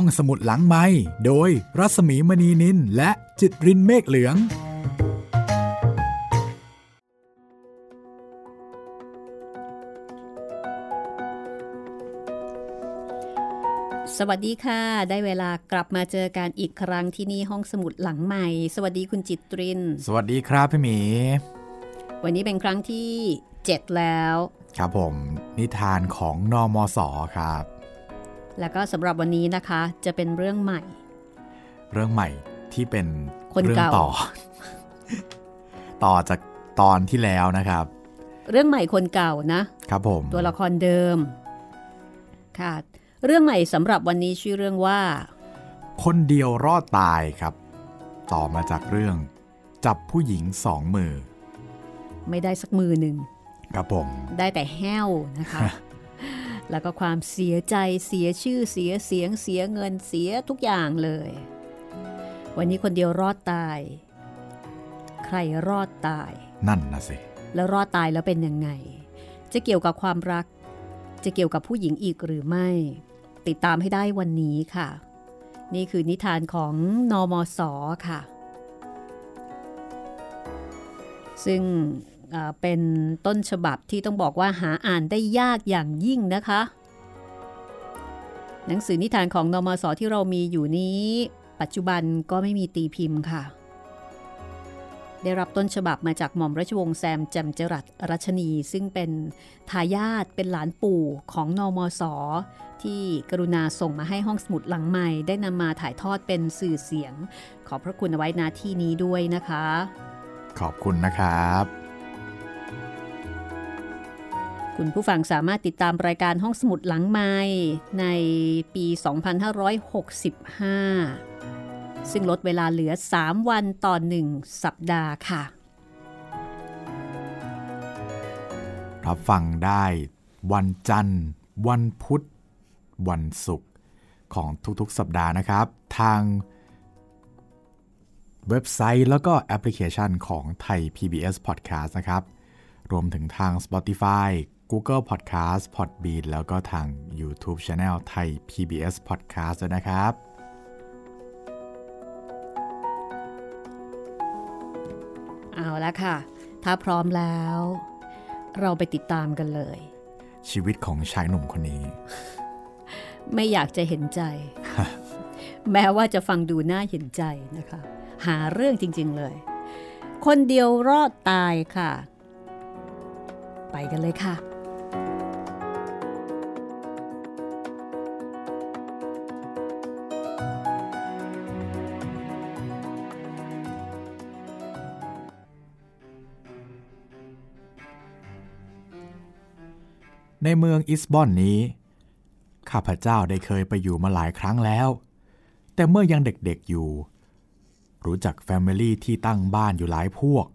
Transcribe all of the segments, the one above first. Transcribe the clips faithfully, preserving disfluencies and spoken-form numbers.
ห้องสมุดหลังไมค์โดยรัสมีมณีนินและจิตรินเมฆเหลืองสวัสดีค่ะได้เวลากลับมาเจอกันอีกครั้งที่นี่ห้องสมุดหลังใหม่สวัสดีคุณจิตรินสวัสดีครับพี่หมีวันนี้เป็นครั้งที่เจ็ดแล้วครับผมนิทานของนมส.ครับแล้วก็สำหรับวันนี้นะคะจะเป็นเรื่องใหม่เรื่องใหม่ที่เป็นเรื่องต่อ ต่อจากตอนที่แล้วนะครับเรื่องใหม่คนเก่านะครับผมตัวละครเดิมค่ะเรื่องใหม่สำหรับวันนี้ชื่อเรื่องว่าคนเดียวรอดตายครับต่อมาจากเรื่องจับผู้หญิงสองมือไม่ได้สักมือหนึ่งครับผมได้แต่แห้วนะคะ แล้วก็ความเสียใจเสียชื่อเสียเสียงเสียเงินเสียทุกอย่างเลยวันนี้คนเดียวรอดตายใครรอดตายนั่นนะสิแล้วรอดตายแล้วเป็นยังไงจะเกี่ยวกับความรักจะเกี่ยวกับผู้หญิงอีกหรือไม่ติดตามให้ได้วันนี้ค่ะนี่คือนิทานของนมส.ค่ะซึ่งเป็นต้นฉบับที่ต้องบอกว่าหาอ่านได้ยากอย่างยิ่งนะคะหนังสือนิทานของนมส.ที่เรามีอยู่นี้ปัจจุบันก็ไม่มีตีพิมพ์ค่ะได้รับต้นฉบับมาจากหม่อมราชวงศ์แซมแจ่มจรัสรัชนีซึ่งเป็นทายาทเป็นหลานปู่ของนมส.ที่กรุณาส่งมาให้ห้องสมุดหลังใหม่ได้นำมาถ่ายทอดเป็นสื่อเสียงขอบพระคุณเอาไว้ณที่นี้ด้วยนะคะขอบคุณนะครับคุณผู้ฟังสามารถติดตามรายการห้องสมุดหลังใหม่ในปีสองพันห้าร้อยหกสิบห้าซึ่งลดเวลาเหลือสามวันต่อหนึ่งสัปดาห์ค่ะรับฟังได้วันจันทร์วันพุธวันศุกร์ของทุกๆสัปดาห์นะครับทางเว็บไซต์แล้วก็แอปพลิเคชันของไทย พี บี เอส Podcast นะครับรวมถึงทาง Spotify Google Podcast Podbean แล้วก็ทาง YouTube Channel ไทย พี บี เอส Podcast ด้วยนะครับเอาละค่ะถ้าพร้อมแล้วเราไปติดตามกันเลยชีวิตของชายหนุ่มคนนี้ ไม่อยากจะเห็นใจ แม้ว่าจะฟังดูน่าเห็นใจนะคะหาเรื่องจริงๆเลยคนเดียวรอดตายค่ะไปกันเลยค่ะในเมืองอิสบอนนี้ข้าพเจ้าได้เคยไปอยู่มาหลายครั้งแล้วแต่เมื่อยังเด็กๆอยู่รู้จักแฟมิลี่ที่ตั้งบ้านอยู่หลายพวก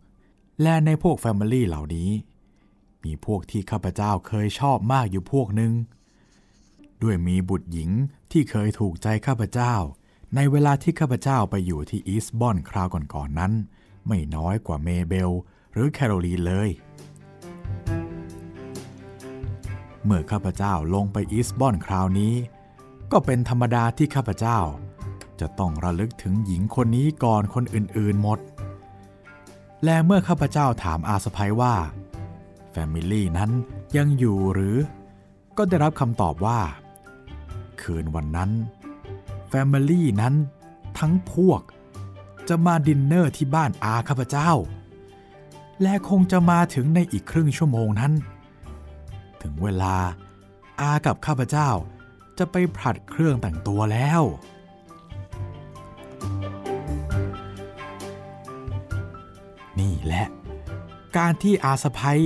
และในพวกแฟมิลี่เหล่านี้มีพวกที่ข้าพเจ้าเคยชอบมากอยู่พวกหนึ่งด้วยมีบุตรหญิงที่เคยถูกใจข้าพเจ้าในเวลาที่ข้าพเจ้าไปอยู่ที่อิสบอนคราวก่อนๆนั้นไม่น้อยกว่าเมเบลหรือแคโรลีนเลยเมื่อข้าพเจ้าลงไปอิสบอนคราวนี้ก็เป็นธรรมดาที่ข้าพเจ้าจะต้องระลึกถึงหญิงคนนี้ก่อนคนอื่นๆหมดและเมื่อข้าพเจ้าถามอาสะพ้ายว่าแฟมิลี่นั้นยังอยู่หรือก็ได้รับคำตอบว่าคืนวันนั้นแฟมิลี่นั้นทั้งพวกจะมาดินเนอร์ที่บ้านอาข้าพเจ้าและคงจะมาถึงในอีกครึ่งชั่วโมงนั้นถึงเวลาอากับข้าพเจ้าจะไปผลัดเครื่องแต่งตัวแล้วนี่แหละการที่อาสะพ้าย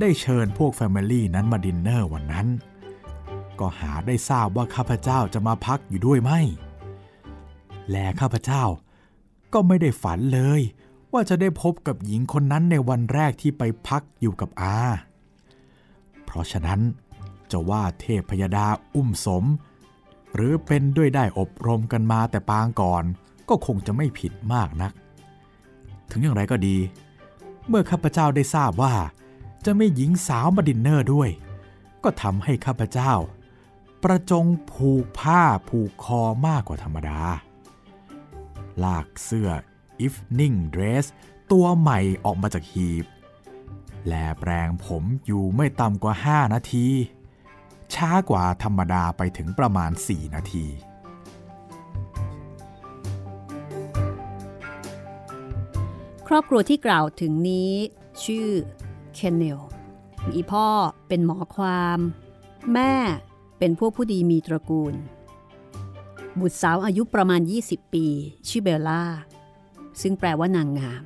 ได้เชิญพวกแฟมิลี่นั้นมาดินเนอร์วันนั้นก็หาได้ทราบว่าข้าพเจ้าจะมาพักอยู่ด้วยไหมและข้าพเจ้าก็ไม่ได้ฝันเลยว่าจะได้พบกับหญิงคนนั้นในวันแรกที่ไปพักอยู่กับอาเพราะฉะนั้นจะว่าเทพพยดาอุ้มสมหรือเป็นด้วยได้อบรมกันมาแต่ปางก่อนก็คงจะไม่ผิดมากนักถึงอย่างไรก็ดีเมื่อข้าพเจ้าได้ทราบว่าจะมีหญิงสาวมาดินเนอร์ด้วยก็ทำให้ข้าพเจ้า ประจงผูกผ้าผูกคอมากกว่าธรรมดาลากเสื้อ evening dress ตัวใหม่ออกมาจากหีบแลแปรงผมอยู่ไม่ต่ำกว่าห้านาทีช้ากว่าธรรมดาไปถึงประมาณสี่นาทีครอบครัวที่กล่าวถึงนี้ชื่อเคนเนลอีพ่อเป็นหมอความแม่เป็นพวกผู้ดีมีตระกูลบุตรสาวอายุประมาณยี่สิบปีชื่อเบลล่าซึ่งแปลว่านางงาม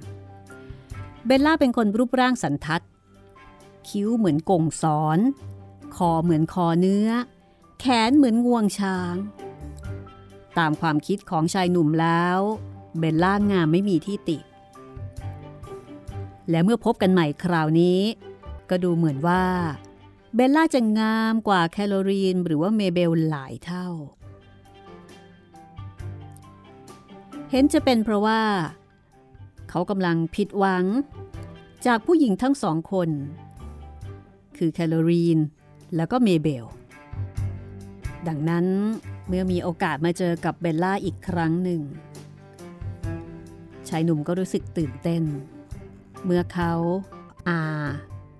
เบลล่าเป็นคนรูปร่างสันทัดคิ้วเหมือนกงสอนคอเหมือนคอเนื้อแขนเหมือนงวงช้างตามความคิดของชายหนุ่มแล้วเบลล่างามไม่มีที่ติและเมื่อพบกันใหม่คราวนี้ก็ดูเหมือนว่าเบลล่าจะงามกว่าแคโรลีนหรือว่าเมเบลหลายเท่าเห็นจะเป็นเพราะว่าเขากำลังผิดหวังจากผู้หญิงทั้งสองคนคือแคโรลีนแล้วก็เมเบลดังนั้นเมื่อมีโอกาสมาเจอกับเบลล่าอีกครั้งหนึ่งชายหนุ่มก็รู้สึกตื่นเต้นเมื่อเขาอา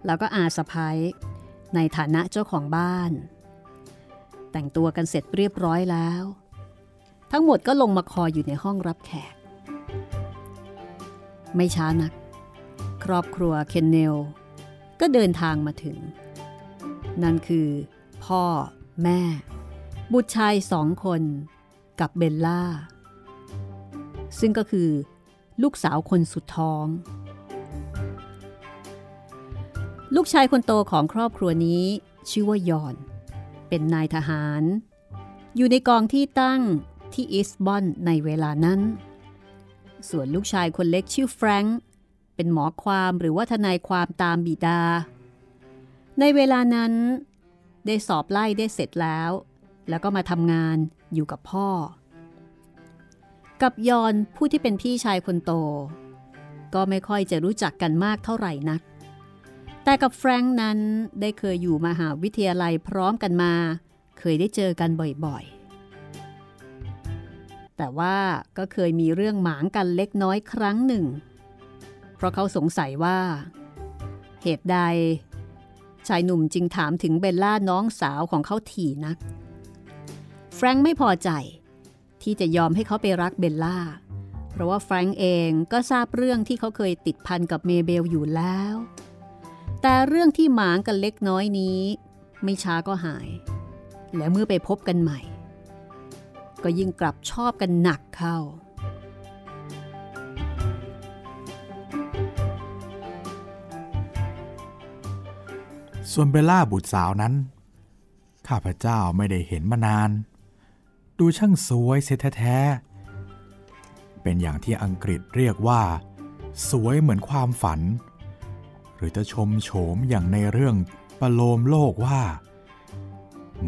แล้วก็อาสะพ้ายในฐานะเจ้าของบ้านแต่งตัวกันเสร็จเรียบร้อยแล้วทั้งหมดก็ลงมาคอยอยู่ในห้องรับแขกไม่ช้านักครอบครัวเคนเนลก็เดินทางมาถึงนั่นคือพ่อแม่บุตรชายสองคนกับเบลล่าซึ่งก็คือลูกสาวคนสุดท้องลูกชายคนโตของครอบครัวนี้ชื่อว่ายอนเป็นนายทหารอยู่ในกองที่ตั้งที่อิสบอนในเวลานั้นส่วนลูกชายคนเล็กชื่อแฟรงค์เป็นหมอความหรือว่าทนายความตามบิดาในเวลานั้นได้สอบไล่ได้เสร็จแล้วแล้วก็มาทำงานอยู่กับพ่อกับยอนผู้ที่เป็นพี่ชายคนโตก็ไม่ค่อยจะรู้จักกันมากเท่าไหร่นักแต่กับแฟรงค์นั้นได้เคยอยู่มหาวิทยาลัยพร้อมกันมาเคยได้เจอกันบ่อยๆแต่ว่าก็เคยมีเรื่องหมางกันเล็กน้อยครั้งหนึ่งเพราะเขาสงสัยว่าเหตุใดชายหนุ่มจึงถามถึงเบลล่าน้องสาวของเขาถี่นักแฟรงค์ไม่พอใจที่จะยอมให้เขาไปรักเบลล่าเพราะว่าแฟรงค์เองก็ทราบเรื่องที่เขาเคยติดพันกับเมเบลอยู่แล้วแต่เรื่องที่หมางกันเล็กน้อยนี้ไม่ช้าก็หายและเมื่อไปพบกันใหม่ก็ยิ่งกลับชอบกันหนักเข้าส่วนเบลล่าบุตรสาวนั้นข้าพเจ้าไม่ได้เห็นมานานดูช่างสวยเสียแท้ๆเป็นอย่างที่อังกฤษเรียกว่าสวยเหมือนความฝันหรือจะชมโฉมอย่างในเรื่องประโลมโลกว่า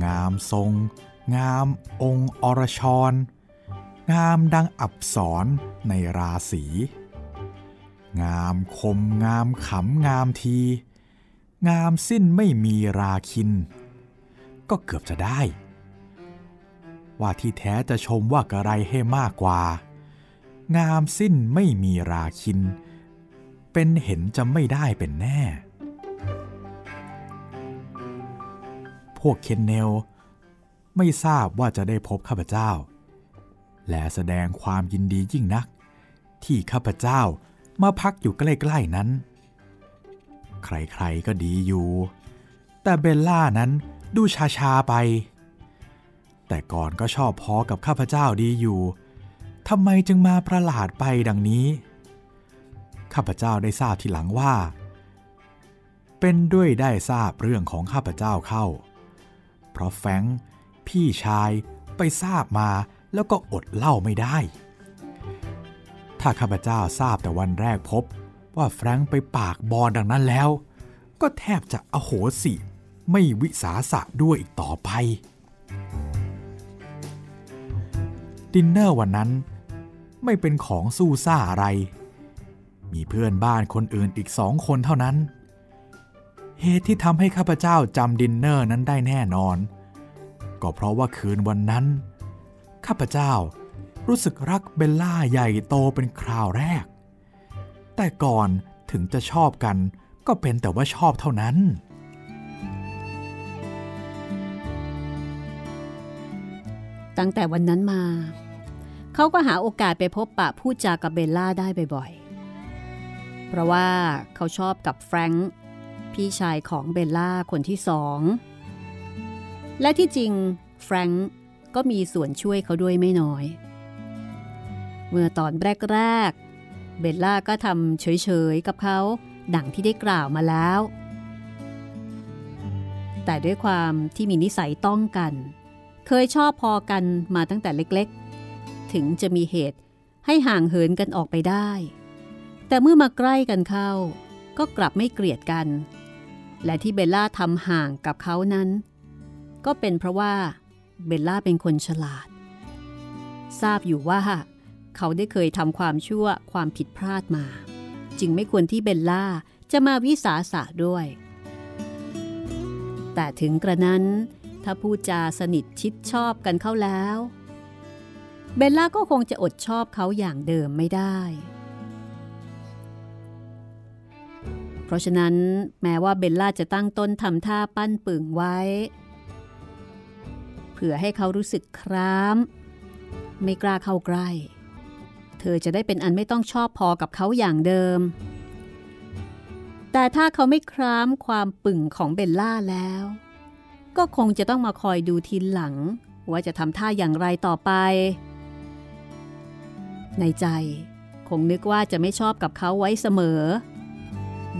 งามทรงงามองค์อรชรงามดังอัปสรในราศีงามคมงามขำงามทีงามสิ้นไม่มีราคินก็เกือบจะได้ว่าที่แท้จะชมว่ากระไรให้มากกว่างามสิ้นไม่มีราคินเป็นเห็นจะไม่ได้เป็นแน่พวกเคนเนลไม่ทราบว่าจะได้พบข้าพเจ้าและแสดงความยินดียิ่งนักที่ข้าพเจ้ามาพักอยู่ใกล้ๆนั้นใครๆก็ดีอยู่แต่เบลล่านั้นดูชาๆไปแต่ก่อนก็ชอบพอกับข้าพเจ้าดีอยู่ทำไมจึงมาประหลาดไปดังนี้ข้าพเจ้าได้ทราบทีหลังว่าเป็นด้วยได้ทราบเรื่องของข้าพเจ้าเข้าเพราะแฟรงค์พี่ชายไปทราบมาแล้วก็อดเล่าไม่ได้ถ้าข้าพเจ้าทราบแต่วันแรกพบว่าแฟรงค์ไปปากบอลดังนั้นแล้วก็แทบจะอโหสิไม่วิสาสะด้วยอีกต่อไปดินเนอร์วันนั้นไม่เป็นของสู้ซ่าอะไรมีเพื่อนบ้านคนอื่นอีกสองคนเท่านั้นเหตุที่ทำให้ข้าพเจ้าจำดินเนอร์นั้นได้แน่นอน ก็เพราะว่าคืนวันนั้นข้าพเจ้ารู้สึกรักเบลล่าใหญ่โตเป็นคราวแรกแต่ก่อนถึงจะชอบกันก็เป็นแต่ว่าชอบเท่านั้นตั้งแต่วันนั้นมาเขาก็หาโอกาสไปพบปะพูดจากับเบลล่าได้บ่อยๆเพราะว่าเขาชอบกับแฟรงค์พี่ชายของเบลล่าคนที่สองและที่จริงแฟรงค์ก็มีส่วนช่วยเขาด้วยไม่น้อยเมื่อตอนแรกๆเบลล่าก็ทำเฉยๆกับเขาดังที่ได้กล่าวมาแล้วแต่ด้วยความที่มีนิสัยต้องกันเคยชอบพอกันมาตั้งแต่เล็กๆถึงจะมีเหตุให้ห่างเหินกันออกไปได้แต่เมื่อมาใกล้กันเข้าก็กลับไม่เกลียดกันและที่เบลล่าทำห่างกับเขานั้นก็เป็นเพราะว่าเบลล่าเป็นคนฉลาดทราบอยู่ว่าเขาได้เคยทำความชั่วความผิดพลาดมาจึงไม่ควรที่เบลล่าจะมาวิสาสะด้วยแต่ถึงกระนั้นถ้าพูดจาสนิทชิดชอบกันเข้าแล้วเบลล่าก็คงจะอดชอบเขาอย่างเดิมไม่ได้เพราะฉะนั้นแม้ว่าเบลล่าจะตั้งต้นทำท่าปั้นปึ่งไว้เผื่อให้เขารู้สึกคร้ามไม่กล้าเข้าใกล้เธอจะได้เป็นอันไม่ต้องชอบพอกับเขาอย่างเดิมแต่ถ้าเขาไม่คร้ามความปึ่งของเบลล่าแล้วก็คงจะต้องมาคอยดูทีหลังว่าจะทำท่าอย่างไรต่อไปในใจคงนึกว่าจะไม่ชอบกับเขาไว้เสมอ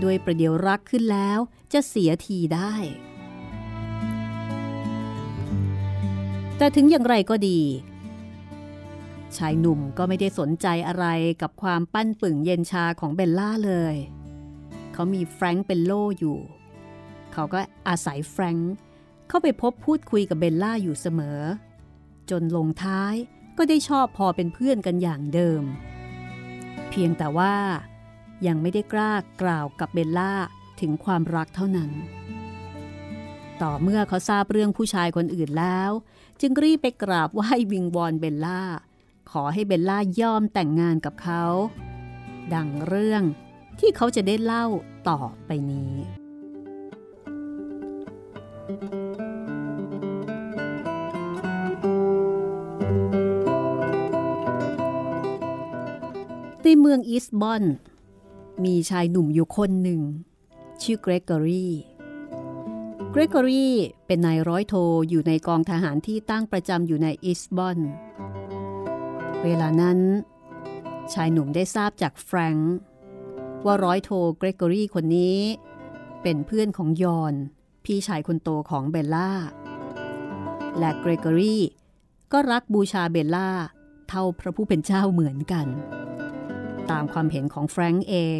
ด้วยประเดี๋ยวรักขึ้นแล้วจะเสียทีได้แต่ถึงอย่างไรก็ดีชายหนุ่มก็ไม่ได้สนใจอะไรกับความปั้นปึ่งเย็นชาของเบลล่าเลยเขามีแฟรงค์เป็นโล่อยู่เขาก็อาศัยแฟรงค์เข้าไปพบพูดคุยกับเบลล่าอยู่เสมอจนลงท้ายก็ได้ชอบพอเป็นเพื่อนกันอย่างเดิมเพียงแต่ว่ายังไม่ได้กล้ากล่าวกับเบลล่าถึงความรักเท่านั้นต่อเมื่อเขาทราบเรื่องผู้ชายคนอื่นแล้วจึงรีบไปกราบไหว้วิงวอนเบลล่าขอให้เบลล่ายอมแต่งงานกับเขาดังเรื่องที่เขาจะได้เล่าต่อไปนี้ในเมืองอิสบอนมีชายหนุ่มอยู่คนหนึ่งชื่อเกรกอรีเกรกอรีเป็นนายร้อยโทอยู่ในกองทหารที่ตั้งประจำอยู่ในอิสบอนเวลานั้นชายหนุ่มได้ทราบจากแฟรงค์ว่าร้อยโทเกรกอรีคนนี้เป็นเพื่อนของยอนพี่ชายคนโตของเบลล่าและเกรกอรีก็รักบูชาเบลล่าเท่าพระผู้เป็นเจ้าเหมือนกันตามความเห็นของแฟรงค์เอง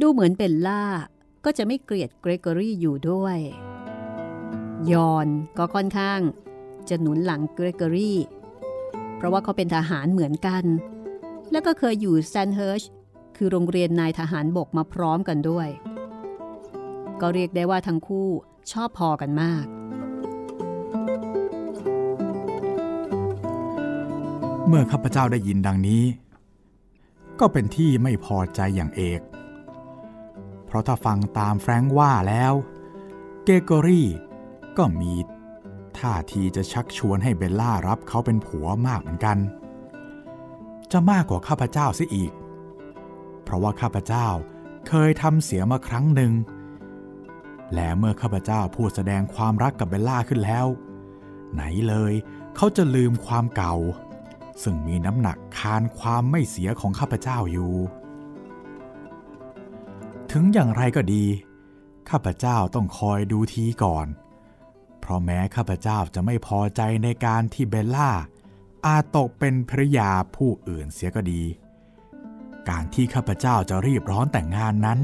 ดูเหมือนเบลล่าก็จะไม่เกลียดเกรกอรีอยู่ด้วยยอนก็ค่อนข้างจะหนุนหลังเกรกอรีเพราะว่าเขาเป็นทหารเหมือนกันและก็เคยอยู่แซนเฮิร์ชคือโรงเรียนนายทหารบกมาพร้อมกันด้วยก็เรียกได้ว่าทั้งคู่ชอบพอกันมากเมื่อข้าพเจ้าได้ยินดังนี้ก็เป็นที่ไม่พอใจอย่างเอกเพราะถ้าฟังตามแฟรงค์ว่าแล้วเกเกอรี่ก็มีท่าทีจะชักชวนให้เบลล่ารับเขาเป็นผัวมากเหมือนกันจะมากกว่าข้าพเจ้าเสียอีกเพราะว่าข้าพเจ้าเคยทำเสียมาครั้งหนึ่งและเมื่อข้าพเจ้าพูดแสดงความรักกับเบลล่าขึ้นแล้วไหนเลยเขาจะลืมความเก่าซึ่งมีน้ำหนักคานความไม่เสียของข้าพเจ้าอยู่ถึงอย่างไรก็ดีข้าพเจ้าต้องคอยดูทีก่อนเพราะแม้ข้าพเจ้าจะไม่พอใจในการที่เบลล่าอาจตกเป็นภริยาผู้อื่นเสียก็ดีการที่ข้าพเจ้าจะรีบร้อนแต่งงานนั้น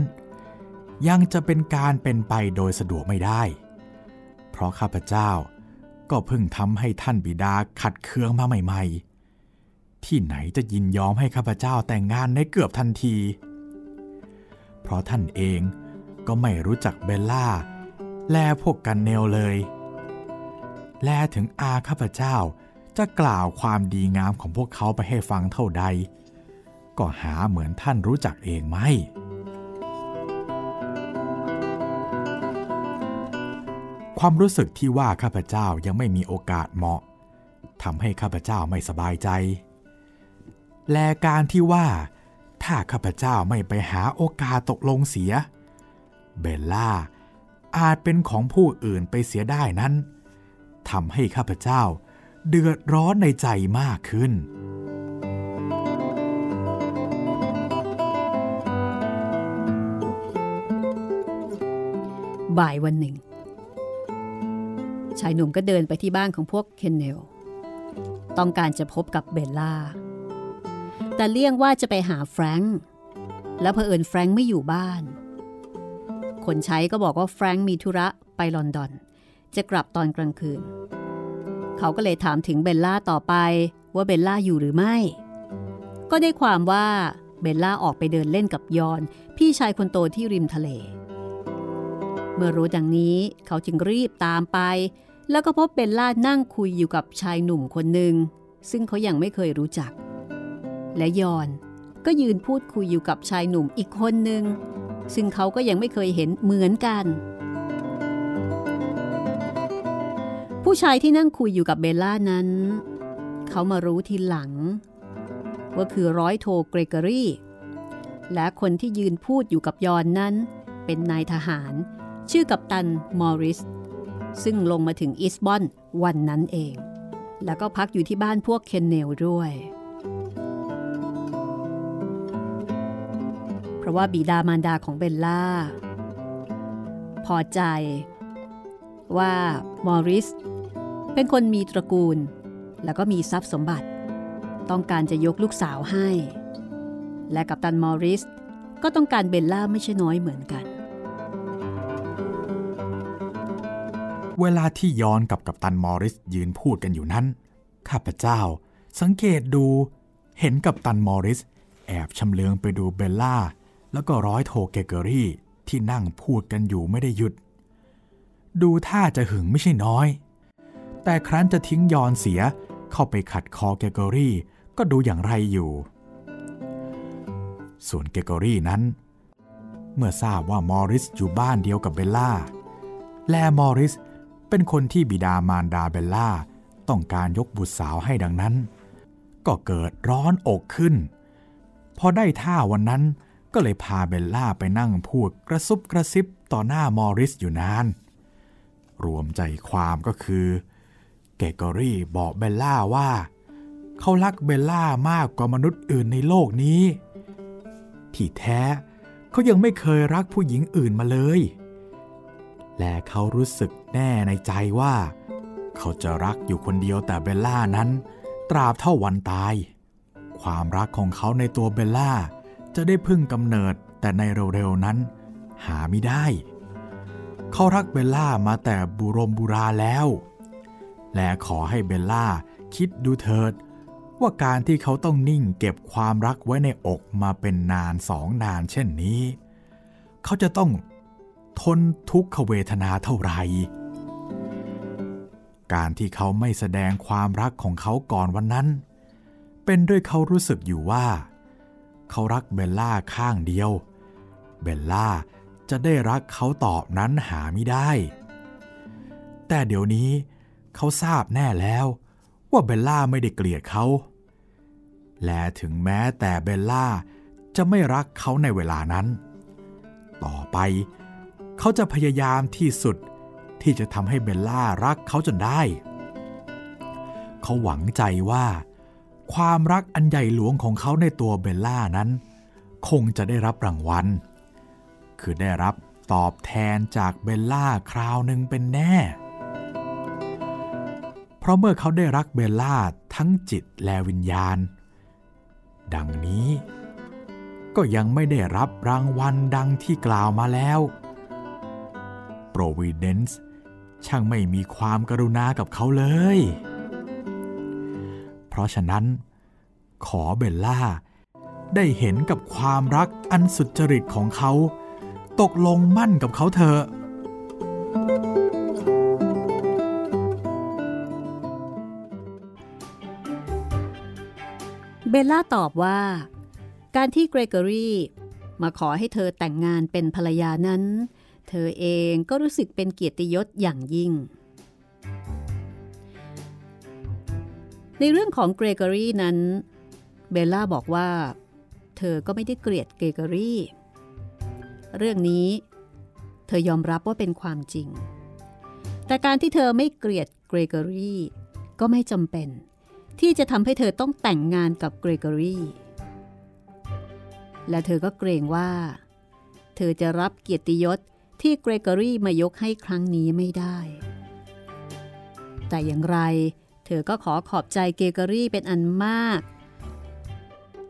ยังจะเป็นการเป็นไปโดยสะดวกไม่ได้เพราะข้าพเจ้าก็เพิ่งทำให้ท่านบิดาขัดเคืองมาใหม่ๆที่ไหนจะยินยอมให้ข้าพเจ้าแต่งงานในเกือบทันทีเพราะท่านเองก็ไม่รู้จักเบลล่าและพวกกันเนลเลย และถึงอาข้าพเจ้าจะกล่าวความดีงามของพวกเขาไปให้ฟังเท่าใดก็หาเหมือนท่านรู้จักเองไหมความรู้สึกที่ว่าข้าพเจ้ายังไม่มีโอกาสเหมาะทำให้ข้าพเจ้าไม่สบายใจและการที่ว่าถ้าข้าพเจ้าไม่ไปหาโอกาสตกลงเสียเบลล่าอาจเป็นของผู้อื่นไปเสียได้นั้นทำให้ข้าพเจ้าเดือดร้อนในใจมากขึ้นบ่ายวันหนึ่งชายหนุ่มก็เดินไปที่บ้านของพวกเคนเนลต้องการจะพบกับเบลล่าแต่เลี่ยงว่าจะไปหาแฟรงค์แล้วเผอิญแฟรงค์ไม่อยู่บ้านคนใช้ก็บอกว่าแฟรงค์มีธุระไปลอนดอนจะกลับตอนกลางคืนเขาก็เลยถามถึงเบลล่าต่อไปว่าเบลล่าอยู่หรือไม่ก็ได้ความว่าเบลล่าออกไปเดินเล่นกับยอนพี่ชายคนโตที่ริมทะเลเมื่อรู้ดังนี้เขาจึงรีบตามไปแล้วก็พบเบลล่านั่งคุยอยู่กับชายหนุ่มคนหนึ่งซึ่งเขายังไม่เคยรู้จักและยอนก็ยืนพูดคุยอยู่กับชายหนุ่มอีกคนหนึ่งซึ่งเขาก็ยังไม่เคยเห็นเหมือนกันผู้ชายที่นั่งคุยอยู่กับเบลล่านั้นเขามารู้ทีหลังว่าคือร้อยโทเกรเกอรี่และคนที่ยืนพูดอยู่กับยอนนั้นเป็นนายทหารชื่อกัปตันมอริสซึ่งลงมาถึงอิสบอนวันนั้นเองแล้วก็พักอยู่ที่บ้านพวกเคนเนลด้วยเพราะว่าบิดามารดาของเบลล่าพอใจว่ามอริสเป็นคนมีตระกูลแล้วก็มีทรัพย์สมบัติต้องการจะยกลูกสาวให้และกัปตันมอริสก็ต้องการเบลล่าไม่ใช่น้อยเหมือนกันเวลาที่ยอนกับกัปตันมอริสยืนพูดกันอยู่นั้นข้าพเจ้าสังเกตดูเห็นกัปตันมอริสแอบชำเลืองไปดูเบลล่าแล้วก็ร้อยโทเกเกอรี่ที่นั่งพูดกันอยู่ไม่ได้หยุดดูท่าจะหึงไม่ใช่น้อยแต่ครั้นจะทิ้งยอนเสียเข้าไปขัดคอเกเกอรี่ก็ดูอย่างไรอยู่ส่วนเกเกอรี่นั้นเมื่อทราบว่ามอริสอยู่บ้านเดียวกับเบลล่าและมอริสเป็นคนที่บิดามารดาเบลล่าต้องการยกบุตรสาวให้ดังนั้นก็เกิดร้อนอกขึ้นพอได้ท่าวันนั้นก็เลยพาเบลล่าไปนั่งพูดกระซุบกระซิบต่อหน้ามอริสอยู่นานรวมใจความก็คือเกเกอรี่บอกเบลล่าว่าเขารักเบลล่ามากกว่ามนุษย์อื่นในโลกนี้ที่แท้เขายังไม่เคยรักผู้หญิงอื่นมาเลยและเขารู้สึกแน่ในใจว่าเขาจะรักอยู่คนเดียวแต่เบลล่านั้นตราบเท่าวันตายความรักของเขาในตัวเบลล่าจะได้พึ่งกำเนิดแต่ในเร็วๆนั้นหาไม่ได้เขารักเบลล่ามาแต่บุรมบุราแล้วและขอให้เบลล่าคิดดูเถิดว่าการที่เขาต้องนิ่งเก็บความรักไว้ในอกมาเป็นนานสองนานเช่นนี้เขาจะต้องทนทุกขเวทนาเท่าไหร่การที่เขาไม่แสดงความรักของเขาก่อนวันนั้นเป็นด้วยเขารู้สึกอยู่ว่าเขารักเบลล่าข้างเดียวเบลล่าจะได้รักเขาตอบนั้นหาไม่ได้แต่เดี๋ยวนี้เขาทราบแน่แล้วว่าเบลล่าไม่ได้เกลียดเขาและถึงแม้แต่เบลล่าจะไม่รักเขาในเวลานั้นต่อไปเขาจะพยายามที่สุดที่จะทำให้เบลล่ารักเขาจนได้เขาหวังใจว่าความรักอันใหญ่หลวงของเขาในตัวเบลล่านั้นคงจะได้รับรางวัลคือได้รับตอบแทนจากเบลล่าคราวหนึ่งเป็นแน่เพราะเมื่อเขาได้รักเบลล่าทั้งจิตและวิญญาณดังนี้ก็ยังไม่ได้รับรางวัลดังที่กล่าวมาแล้วProvidence ช่างไม่มีความกรุณากับเขาเลยเพราะฉะนั้นขอเบลล่าได้เห็นกับความรักอันสุจริตของเขาตกลงมั่นกับเขาเถอะ เบลล่าตอบว่าการที่เกรเกอรี่มาขอให้เธอแต่งงานเป็นภรรยานั้นเธอเองก็รู้สึกเป็นเกียรติยศอย่างยิ่งในเรื่องของเกรเกอรี่นั้นเบลล่าบอกว่าเธอก็ไม่ได้เกลียดเกรเกอรี่เรื่องนี้เธอยอมรับว่าเป็นความจริงแต่การที่เธอไม่เกลียดเกรเกอรี่ก็ไม่จำเป็นที่จะทำให้เธอต้องแต่งงานกับเกรเกอรี่และเธอก็เกรงว่าเธอจะรับเกียรติยศที่เกรเกอรี่มายกให้ครั้งนี้ไม่ได้แต่อย่างไรเธอก็ขอขอบใจเกรเกอรี่เป็นอันมาก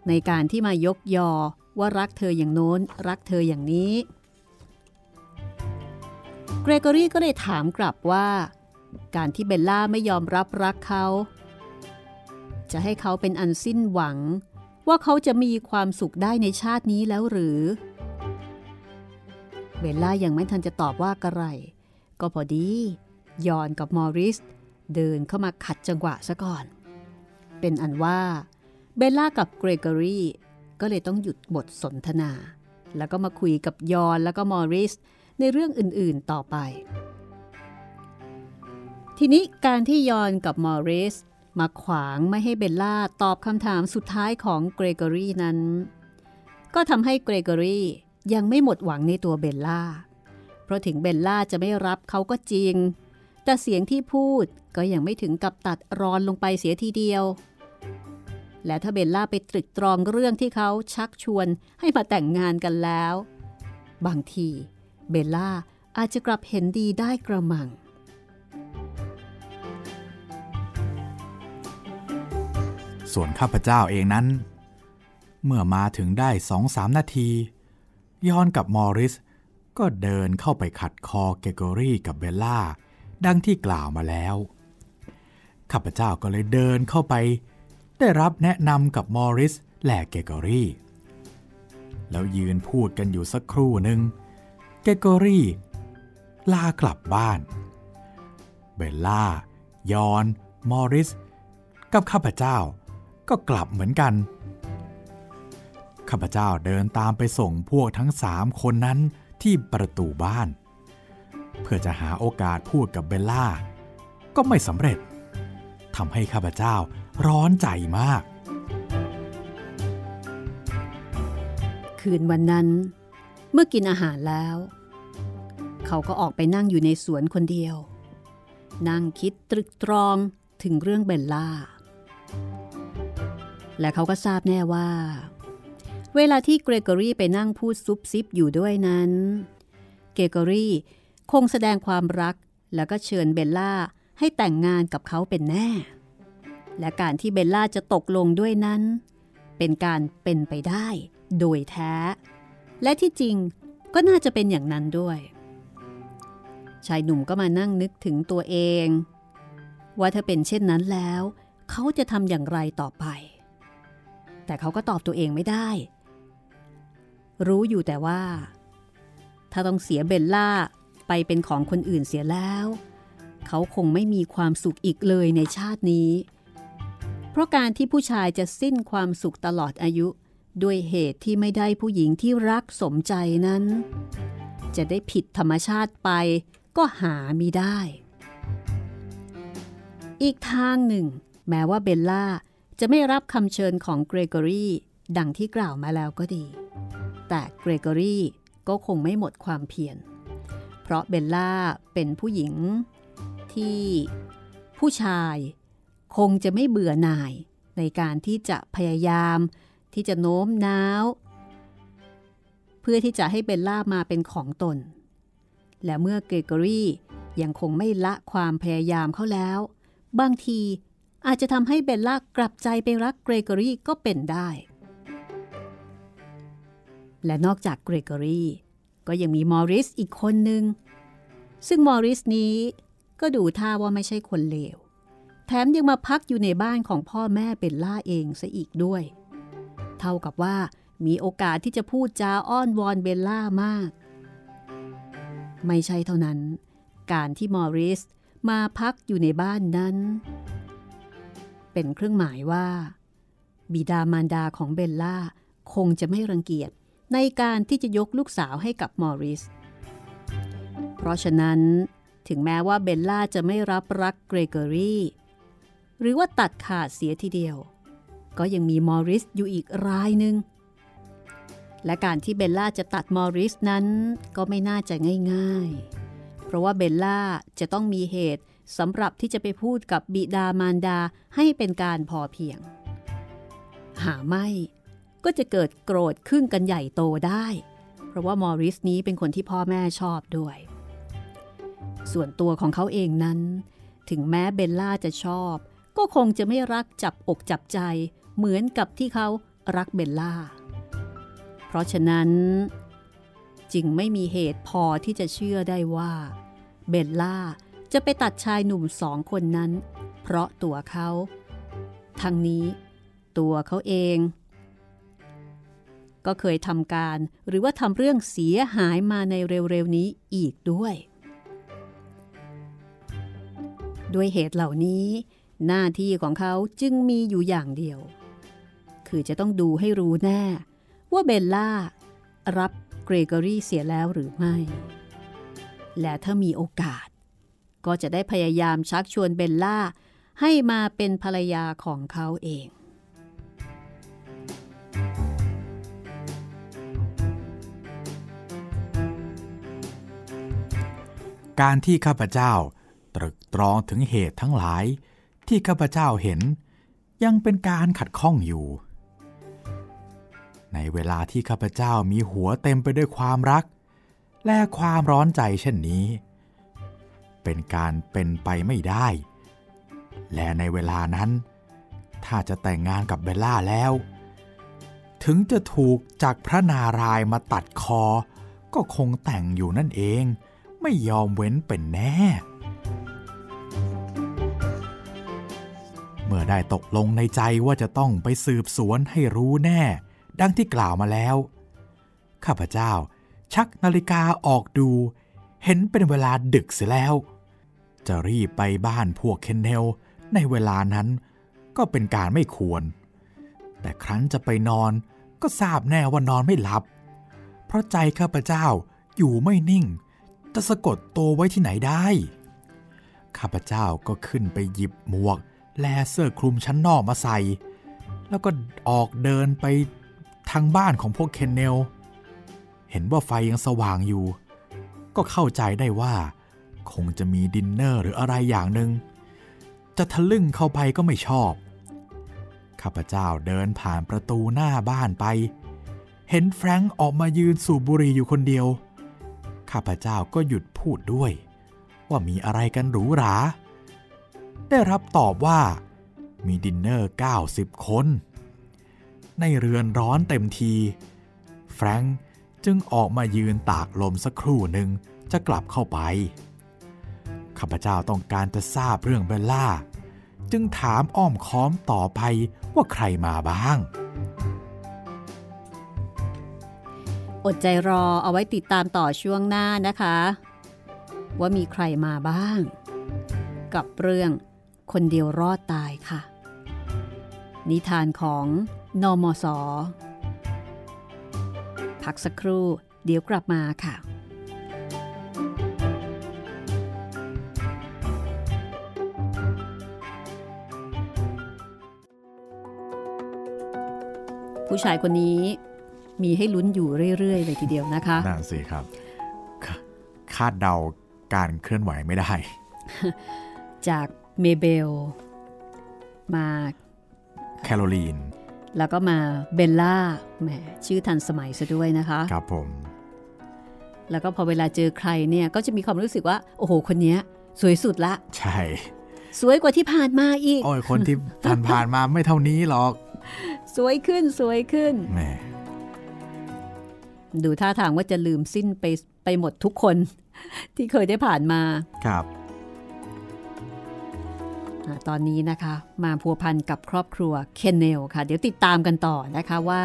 ในการที่มายกยอว่ารักเธออย่างโน้นรักเธออย่างนี้เกรเกอรี่ก็เลยถามกลับว่าการที่เบลล่าไม่ยอมรับรักเขาจะให้เขาเป็นอันสิ้นหวังว่าเขาจะมีความสุขได้ในชาตินี้แล้วหรือเบลล่ายังไม่ทันจะตอบว่าอะไรก็พอดียอนกับมอริสเดินเข้ามาขัดจังหวะซะก่อนเป็นอันว่าเบลล่ากับเกรเกอรี่ก็เลยต้องหยุดบทสนทนาแล้วก็มาคุยกับยอนแล้วก็มอริสในเรื่องอื่นๆต่อไปทีนี้การที่ยอนกับมอริสมาขวางไม่ให้เบลล่าตอบคำถามสุดท้ายของเกรเกอรี่นั้นก็ทำให้เกรเกอรี่ยังไม่หมดหวังในตัวเบลล่าเพราะถึงเบลล่าจะไม่รับเขาก็จริงแต่เสียงที่พูดก็ยังไม่ถึงกับตัดรอนลงไปเสียทีเดียวและถ้าเบลล่าไปตรึกตรองเรื่องที่เขาชักชวนให้มาแต่งงานกันแล้วบางทีเบลล่าอาจจะกลับเห็นดีได้กระมังส่วนข้าพเจ้าเองนั้นเมื่อมาถึงได้ สองสาม นาทียอนกับมอริสก็เดินเข้าไปขัดคอเกเกอรี่กับเบลล่าดังที่กล่าวมาแล้วข้าพเจ้าก็เลยเดินเข้าไปได้รับแนะนำกับมอริสและเกเกอรี่แล้วยืนพูดกันอยู่สักครู่หนึ่งเกเกอรี่ลากลับบ้านเบลล่ายอนมอริสกับข้าพเจ้าก็กลับเหมือนกันข้าพเจ้าเดินตามไปส่งพวกทั้งสามคนนั้นที่ประตูบ้านเพื่อจะหาโอกาสพูดกับเบลล่าก็ไม่สำเร็จทำให้ข้าพเจ้าร้อนใจมากคืนวันนั้นเมื่อกินอาหารแล้วเขาก็ออกไปนั่งอยู่ในสวนคนเดียวนั่งคิดตรึกตรองถึงเรื่องเบลล่าและเขาก็ทราบแน่ว่าเวลาที่เกรเกอรี่ไปนั่งพูดซุบซิบอยู่ด้วยนั้นเกรเกอรี่คงแสดงความรักแล้วก็เชิญเบลล่าให้แต่งงานกับเขาเป็นแน่และการที่เบลล่าจะตกลงด้วยนั้นเป็นการเป็นไปได้โดยแท้และที่จริงก็น่าจะเป็นอย่างนั้นด้วยชายหนุ่มก็มานั่งนึกถึงตัวเองว่าถ้าเป็นเช่นนั้นแล้วเขาจะทำอย่างไรต่อไปแต่เขาก็ตอบตัวเองไม่ได้รู้อยู่แต่ว่าถ้าต้องเสียเบลล่าไปเป็นของคนอื่นเสียแล้วเขาคงไม่มีความสุขอีกเลยในชาตินี้เพราะการที่ผู้ชายจะสิ้นความสุขตลอดอายุด้วยเหตุที่ไม่ได้ผู้หญิงที่รักสมใจนั้นจะได้ผิดธรรมชาติไปก็หามิได้อีกทางหนึ่งแม้ว่าเบลล่าจะไม่รับคำเชิญของเกรเกอรี่ดังที่กล่าวมาแล้วก็ดีแต่เกรเกอรี่ก็คงไม่หมดความเพียรเพราะเบลล่าเป็นผู้หญิงที่ผู้ชายคงจะไม่เบื่อหน่ายในการที่จะพยายามที่จะโน้มน้าวเพื่อที่จะให้เบลล่ามาเป็นของตนและเมื่อเกรเกอรี่ยังคงไม่ละความพยายามเขาแล้วบางทีอาจจะทำให้เบลล่ากลับใจไปรักเกรเกอรี่ก็เป็นได้และนอกจากเกรเกอรี่ก็ยังมีมอริสอีกคนนึงซึ่งมอริสนี้ก็ดูท่าว่าไม่ใช่คนเลวแถมยังมาพักอยู่ในบ้านของพ่อแม่เบลล่าเองซะอีกด้วยเท่ากับว่ามีโอกาสที่จะพูดจาอ้อนวอนเบลล่ามากไม่ใช่เท่านั้นการที่มอริสมาพักอยู่ในบ้านนั้นเป็นเครื่องหมายว่าเบ บิดามารดาของเบลล่าคงจะไม่รังเกียจในการที่จะยกลูกสาวให้กับมอริสเพราะฉะนั้นถึงแม้ว่าเบลล่าจะไม่รับรักเกรเกอรี่หรือว่าตัดขาดเสียทีเดียวก็ยังมีมอริสอยู่อีกรายหนึ่งและการที่เบลล่าจะตัดมอริสนั้นก็ไม่น่าจะง่ายๆเพราะว่าเบลล่าจะต้องมีเหตุสำหรับที่จะไปพูดกับบิดามารดาให้เป็นการพอเพียงหาไม่ก็จะเกิดโกรธขึ้นกันใหญ่โตได้เพราะว่ามอริสนี้เป็นคนที่พ่อแม่ชอบด้วยส่วนตัวของเขาเองนั้นถึงแม้เบลล่าจะชอบก็คงจะไม่รักจับอกจับใจเหมือนกับที่เขารักเบลล่าเพราะฉะนั้นจึงไม่มีเหตุพอที่จะเชื่อได้ว่าเบลล่าจะไปตัดชายหนุ่มสองคนนั้นเพราะตัวเขาทั้งนี้ตัวเขาเองก็เคยทำการหรือว่าทำเรื่องเสียหายมาในเร็วๆนี้อีกด้วยด้วยเหตุเหล่านี้หน้าที่ของเขาจึงมีอยู่อย่างเดียวคือจะต้องดูให้รู้แน่ว่าเบลล่ารับเกรเกอรี่เสียแล้วหรือไม่และถ้ามีโอกาสก็จะได้พยายามชักชวนเบลล่าให้มาเป็นภรรยาของเขาเองการที่ข้าพเจ้าตรึกตรองถึงเหตุทั้งหลายที่ข้าพเจ้าเห็นยังเป็นการขัดข้องอยู่ในเวลาที่ข้าพเจ้ามีหัวเต็มไปด้วยความรักและความร้อนใจเช่นนี้เป็นการเป็นไปไม่ได้และในเวลานั้นถ้าจะแต่งงานกับเบลล่าแล้วถึงจะถูกจากพระนารายณ์มาตัดคอก็คงแต่งอยู่นั่นเองไม่ยอมเว้นเป็นแน่เมื่อได้ตกลงในใจว่าจะต้องไปสืบสวนให้รู้แน่ดังที่กล่าวมาแล้วข้าพเจ้าชักนาฬิกาออกดูเห็นเป็นเวลาดึกเสียแล้วจะรีบไปบ้านพวกเคนเนลในเวลานั้นก็เป็นการไม่ควรแต่ครั้นจะไปนอนก็ทราบแน่ว่านอนไม่หลับเพราะใจข้าพเจ้าอยู่ไม่นิ่งจะสะกดตัวไว้ที่ไหนได้ข้าพเจ้าก็ขึ้นไปหยิบหมวกและเสื้อคลุมชั้นนอกมาใส่แล้วก็ออกเดินไปทางบ้านของพวกเคนเนลเห็นว่าไฟยังสว่างอยู่ก็เข้าใจได้ว่าคงจะมีดินเนอร์หรืออะไรอย่างหนึ่งจะทะลึ่งเข้าไปก็ไม่ชอบข้าพเจ้าเดินผ่านประตูหน้าบ้านไปเห็นแฟรงค์ออกมายืนสูบบุหรี่อยู่คนเดียวข้าพเจ้าก็หยุดพูดด้วยว่ามีอะไรกันหรูหราได้รับตอบว่ามีดินเนอร์เก้าสิบคนในเรือนร้อนเต็มทีแฟรงค์จึงออกมายืนตากลมสักครู่หนึ่งจะกลับเข้าไปข้าพเจ้าต้องการจะทราบเรื่องเบลล่าจึงถามอ้อมค้อมต่อไปว่าใครมาบ้างอดใจรอเอาไว้ติดตามต่อช่วงหน้านะคะว่ามีใครมาบ้างกับเรื่องคนเดียวรอดตายค่ะนิทานของนมส.พักสักครู่เดี๋ยวกลับมาค่ะผู้ชายคนนี้มีให้ลุ้นอยู่เรื่อยๆเลยทีเดียวนะคะนั่นสิครับคาดเดาการเคลื่อนไหวไม่ได้จากเมเบลมาแคโรลีนแล้วก็มาเบลล่าแหมชื่อทันสมัยซะด้วยนะคะครับผมแล้วก็พอเวลาเจอใครเนี่ยก็จะมีความรู้สึกว่าโอ้โหคนนี้สวยสุดละใช่สวยกว่าที่ผ่านมาอีกโอ้ยคนที่ผ่านๆมาไม่เท่านี้หรอกสวยขึ้นสวยขึ้นแหมดูท่าทางว่าจะลืมสิ้นไปไปหมดทุกคนที่เคยได้ผ่านมาครับตอนนี้นะคะมาพัวพันกับครอบครัวเคนเนลค่ะเดี๋ยวติดตามกันต่อนะคะว่า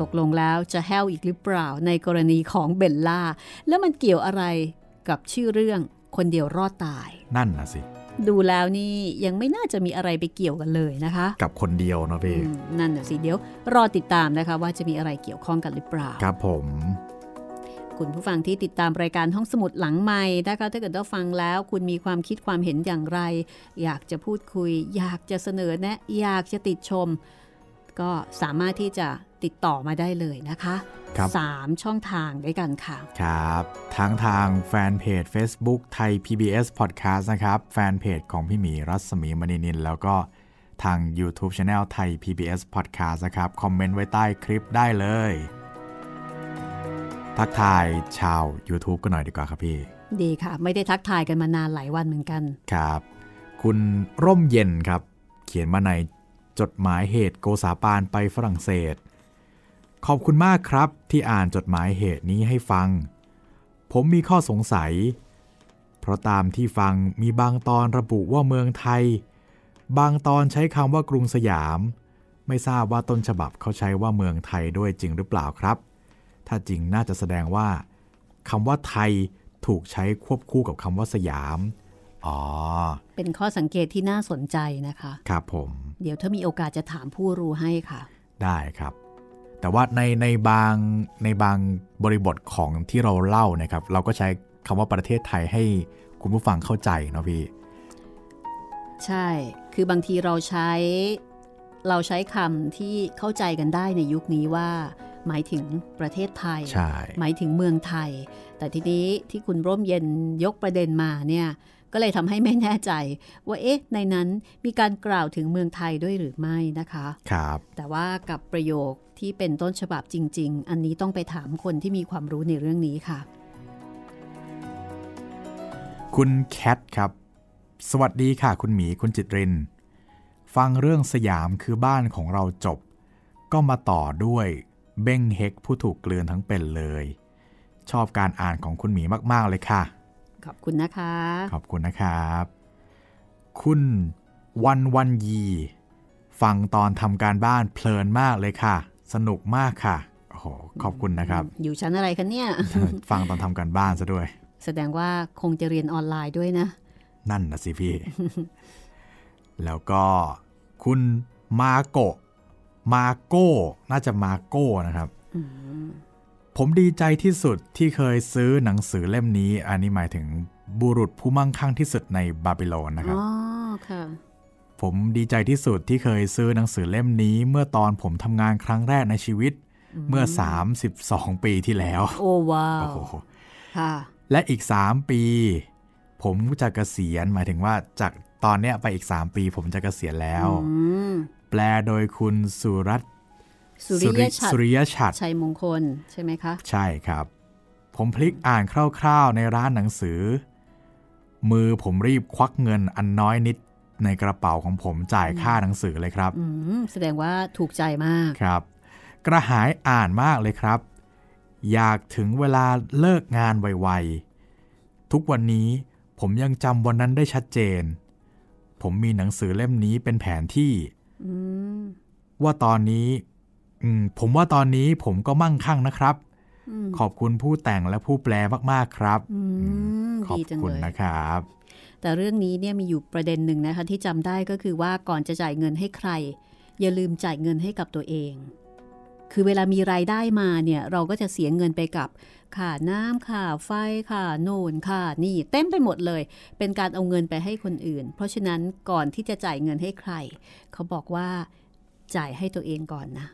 ตกลงแล้วจะแห้วอีกหรือเปล่าในกรณีของเบลล่าแล้วมันเกี่ยวอะไรกับชื่อเรื่องคนเดียวรอดตายนั่นน่ะสิ ดูแล้วนี่ยังไม่น่าจะมีอะไรไปเกี่ยวกันเลยนะคะกับคนเดียวเนาะพี่นั่นน่ะสิเดี๋ยวรอติดตามนะคะว่าจะมีอะไรเกี่ยวข้องกันหรือเปล่าครับผมคุณผู้ฟังที่ติดตามรายการห้องสมุดหลังไมค์นะคะถ้าเกิดได้ฟังแล้วคุณมีความคิดความเห็นอย่างไรอยากจะพูดคุยอยากจะเสนอแนะอยากจะติชมก็สามารถที่จะติดต่อมาได้เลยนะคะสามช่องทางด้วยกันค่ะครับทั้งทางแฟนเพจ Facebook ไทย พี บี เอส Podcast นะครับแฟนเพจของพี่หมีรัศมีมณีนินแล้วก็ทาง YouTube Channel ไทย พี บี เอส Podcast นะครับคอมเมนต์ไว้ใต้คลิปได้เลยทักทายชาว YouTube กันหน่อยดีกว่าครับพี่ดีค่ะไม่ได้ทักทายกันมานานหลายวันเหมือนกันครับคุณร่มเย็นครับเขียนมาในจดหมายเหตุโกษาปานไปฝรั่งเศสขอบคุณมากครับที่อ่านจดหมายเหตุนี้ให้ฟังผมมีข้อสงสัยเพราะตามที่ฟังมีบางตอนระบุว่าเมืองไทยบางตอนใช้คำว่ากรุงสยามไม่ทราบว่าต้นฉบับเขาใช้ว่าเมืองไทยด้วยจริงหรือเปล่าครับถ้าจริงน่าจะแสดงว่าคำว่าไทยถูกใช้ควบคู่กับคำว่าสยามอ๋อเป็นข้อสังเกตที่น่าสนใจนะคะครับผมเดี๋ยวถ้ามีโอกาสจะถามผู้รู้ให้ค่ะได้ครับแต่ว่าในในบางในบางบริบทของที่เราเล่านะครับเราก็ใช้คำว่าประเทศไทยให้คุณผู้ฟังเข้าใจเนาะพี่ใช่คือบางทีเราใช้เราใช้คำที่เข้าใจกันได้ในยุคนี้ว่าหมายถึงประเทศไทยหมายถึงเมืองไทยแต่ทีนี้ที่คุณร่มเย็นยกประเด็นมาเนี่ยก็เลยทำให้ไม่แน่ใจว่าเอ๊ะในนั้นมีการกล่าวถึงเมืองไทยด้วยหรือไม่นะคะครับแต่ว่ากับประโยคที่เป็นต้นฉบับจริงๆอันนี้ต้องไปถามคนที่มีความรู้ในเรื่องนี้ค่ะคุณแคทครับสวัสดีค่ะคุณหมีคุณจิตรินฟังเรื่องสยามคือบ้านของเราจบก็มาต่อด้วยเบ้งเฮกผู้ถูกกลืนทั้งเป็นเลยชอบการอ่านของคุณหมีมากๆเลยค่ะขอบคุณนะคะขอบคุณนะครับคุณวันวันยีฟังตอนทำการบ้านเพลินมากเลยค่ะสนุกมากค่ะโอ้โหขอบคุณนะครับอยู่ชั้นอะไรคะเนี่ย ฟังตอนทำการบ้านซะด้วยแสดงว่าคงจะเรียนออนไลน์ด้วยนะนั่นนะสิพี่ แล้วก็คุณมาโกมาโก้น่าจะมาโก้นะครับผมดีใจที่สุดที่เคยซื้อหนังสือเล่มนี้อันนี้หมายถึงบุรุษผู้มั่งคั่งที่สุดในบาบิโลนนะครับอ๋อค่ะผมดีใจที่สุดที่เคยซื้อหนังสือเล่มนี้เมื่อตอนผมทำงานครั้งแรกในชีวิตเมื่อสามสิบสองปีที่แล้วโอ้ว้าวค่ะและอีกสามปีผมจะเกษียณหมายถึงว่าจากตอนเนี้ยไปอีกสามปีผมจะเกษียณแล้วแปลโดยคุณสุรัตน์สุริยชัดชัยมงคลใช่ไหมคะใช่ครับผมพลิกอ่านคร่าวๆในร้านหนังสือมือผมรีบควักเงินอันน้อยนิดในกระเป๋าของผมจ่ายค่าหนังสือเลยครับแสดงว่าถูกใจมากครับกระหายอ่านมากเลยครับอยากถึงเวลาเลิกงานไวๆทุกวันนี้ผมยังจำวันนั้นได้ชัดเจนผมมีหนังสือเล่มนี้เป็นแผนที่ว่าตอนนี้ผมว่าตอนนี้ผมก็มั่งคั่งนะครับขอบคุณผู้แต่งและผู้แปลมากๆครับขอบคุณนะครับแต่เรื่องนี้เนี่ยมีอยู่ประเด็นหนึ่งนะคะที่จำได้ก็คือว่าก่อนจะจ่ายเงินให้ใครอย่าลืมจ่ายเงินให้กับตัวเองคือเวลามีรายได้มาเนี่ยเราก็จะเสียเงินไปกับค่าน้ำค่าไฟค่าโน่นค่านี่เต็มไปหมดเลยเป็นการเอาเงินไปให้คนอื่นเพราะฉะนั้นก่อนที่จะจ่ายเงินให้ใครเขาบอกว่าจ่ายให้ตัวเองก่อนนะ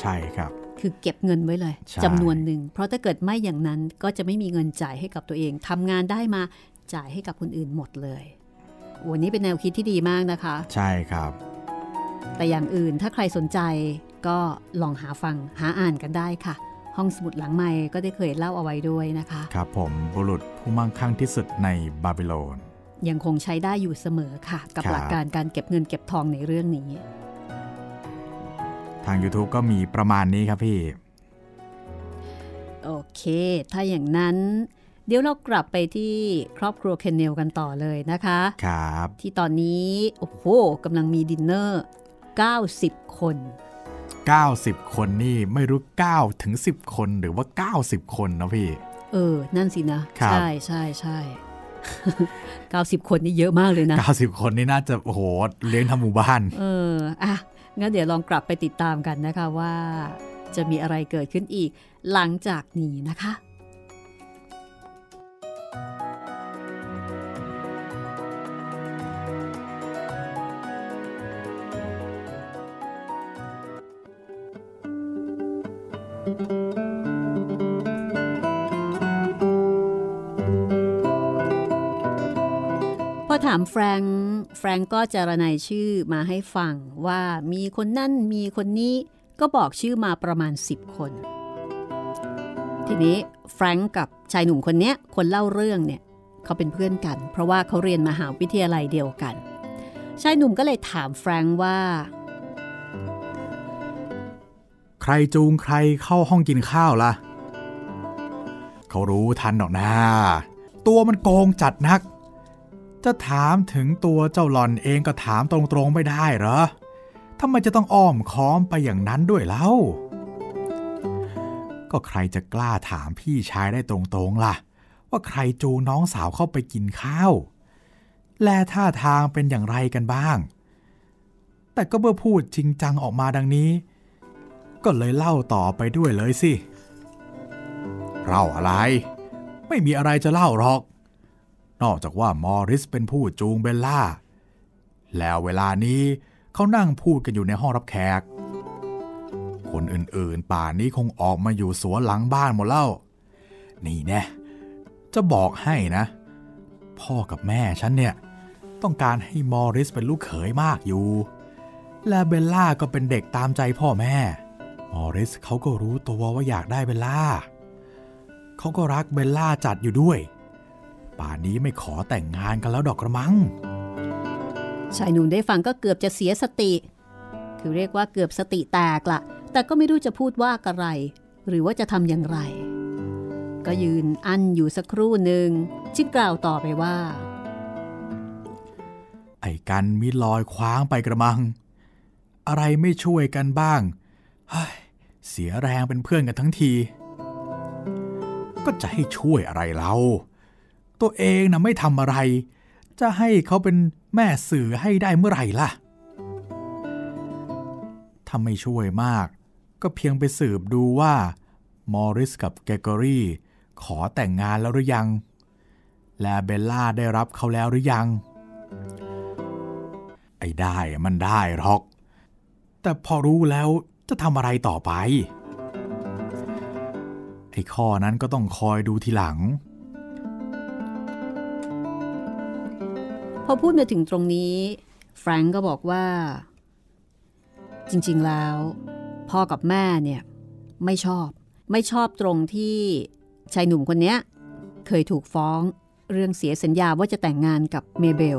ใช่ครับคือเก็บเงินไว้เลยจำนวนหนึ่งเพราะถ้าเกิดไม่อย่างนั้นก็จะไม่มีเงินจ่ายให้กับตัวเองทำงานได้มาจ่ายให้กับคนอื่นหมดเลยวันนี้เป็นแนวคิดที่ดีมากนะคะใช่ครับแต่อย่างอื่นถ้าใครสนใจก็ลองหาฟังหาอ่านกันได้ค่ะห้องสมุดหลังไมค์ก็ได้เคยเล่าเอาไว้ด้วยนะคะครับผมบุรุษผู้มั่งคั่งที่สุดในบาบิโลนยังคงใช้ได้อยู่เสมอค่ะกับหลักการการเก็บเงินเก็บทองในเรื่องนี้ทาง YouTube ก็มีประมาณนี้ครับพี่โอเคถ้าอย่างนั้นเดี๋ยวเรากลับไปที่ครอบครัวเคนเนลกันต่อเลยนะคะครับที่ตอนนี้โอ้โหกำลังมีดินเนอร์เก้าสิบคนเก้าสิบคนนี่ไม่รู้เก้าถึงสิบคนหรือว่าเก้าสิบคนนะพี่เออนั่นสินะใช่ๆๆ เก้าสิบ คนนี่เยอะมากเลยนะเก้าสิบคนนี่น่าจะโอ้โหเลี้ยงทั้งหมู่บ้านเอออ่ะงั้นเดี๋ยวลองกลับไปติดตามกันนะคะว่าจะมีอะไรเกิดขึ้นอีกหลังจากนี้นะคะพอถามแฟรงค์แฟรงค์ก็จะระนายชื่อมาให้ฟังว่ามีคนนั่นมีคนนี้ก็บอกชื่อมาประมาณสิบคนทีนี้แฟรงค์กับชายหนุ่มคนเนี้ยคนเล่าเรื่องเนี่ยเขาเป็นเพื่อนกันเพราะว่าเขาเรียนมหาวิทยาลัยเดียวกันชายหนุ่มก็เลยถามแฟรงค์ว่าใครจูงใครเข้าห้องกินข้าวล่ะเขารู้ทันหรอกนะตัวมันโกงจัดนักจะถามถึงตัวเจ้าหล่อนเองก็ถามตรงๆไม่ได้เหรอทำไมจะต้องอ้อมค้อมไปอย่างนั้นด้วยเล่าก็ใครจะกล้าถามพี่ชายได้ตรงๆล่ะว่าใครจูงน้องสาวเข้าไปกินข้าวและท่าทางเป็นอย่างไรกันบ้างแต่ก็เมื่อพูดจริงจังออกมาดังนี้ก็เลยเล่าต่อไปด้วยเลยสิเล่าอะไรไม่มีอะไรจะเล่าหรอกนอกจากว่ามอริสเป็นผู้จูงเบลล่าแล้วเวลานี้เขานั่งพูดกันอยู่ในห้องรับแขกคนอื่นๆป่านนี้คงออกมาอยู่สวนหลังบ้านหมดแล้วนี่แน่จะบอกให้นะพ่อกับแม่ฉันเนี่ยต้องการให้มอริสเป็นลูกเขยมากอยู่และเบลล่าก็เป็นเด็กตามใจพ่อแม่มอริสเขาก็รู้ตัวว่าอยากได้เบลล่าเขาก็รักเบลล่าจัดอยู่ด้วยป่านนี้ไม่ขอแต่งงานกันแล้วดอกกระมังชายหนุ่มได้ฟังก็เกือบจะเสียสติคือเรียกว่าเกือบสติแตกละแต่ก็ไม่รู้จะพูดว่าอะไรหรือว่าจะทำอย่างไรก็ยืนอั้นอยู่สักครู่หนึ่งจึงกล่าวต่อไปว่าไอ้กันมิลอยคว้างไปกระมังอะไรไม่ช่วยกันบ้างเสียแรงเป็นเพื่อนกันทั้งทีก็จะให้ช่วยอะไรเราตัวเองนะไม่ทำอะไรจะให้เขาเป็นแม่สื่อให้ได้เมื่อไหร่ล่ะถ้าไม่ช่วยมากก็เพียงไปสืบดูว่ามอริสกับเกเกอรี่ขอแต่งงานแล้วหรือยังและเบลล่าได้รับเขาแล้วหรือยังไอ้ได้มันได้หรอกแต่พอรู้แล้วจะทำอะไรต่อไปไอ้ข้อนั้นก็ต้องคอยดูทีหลังพอพูดมาถึงตรงนี้แฟรงก์ก็บอกว่าจริงๆแล้วพ่อกับแม่เนี่ยไม่ชอบไม่ชอบตรงที่ชายหนุ่มคนเนี้ยเคยถูกฟ้องเรื่องเสียสัญญาว่าจะแต่งงานกับเมเบล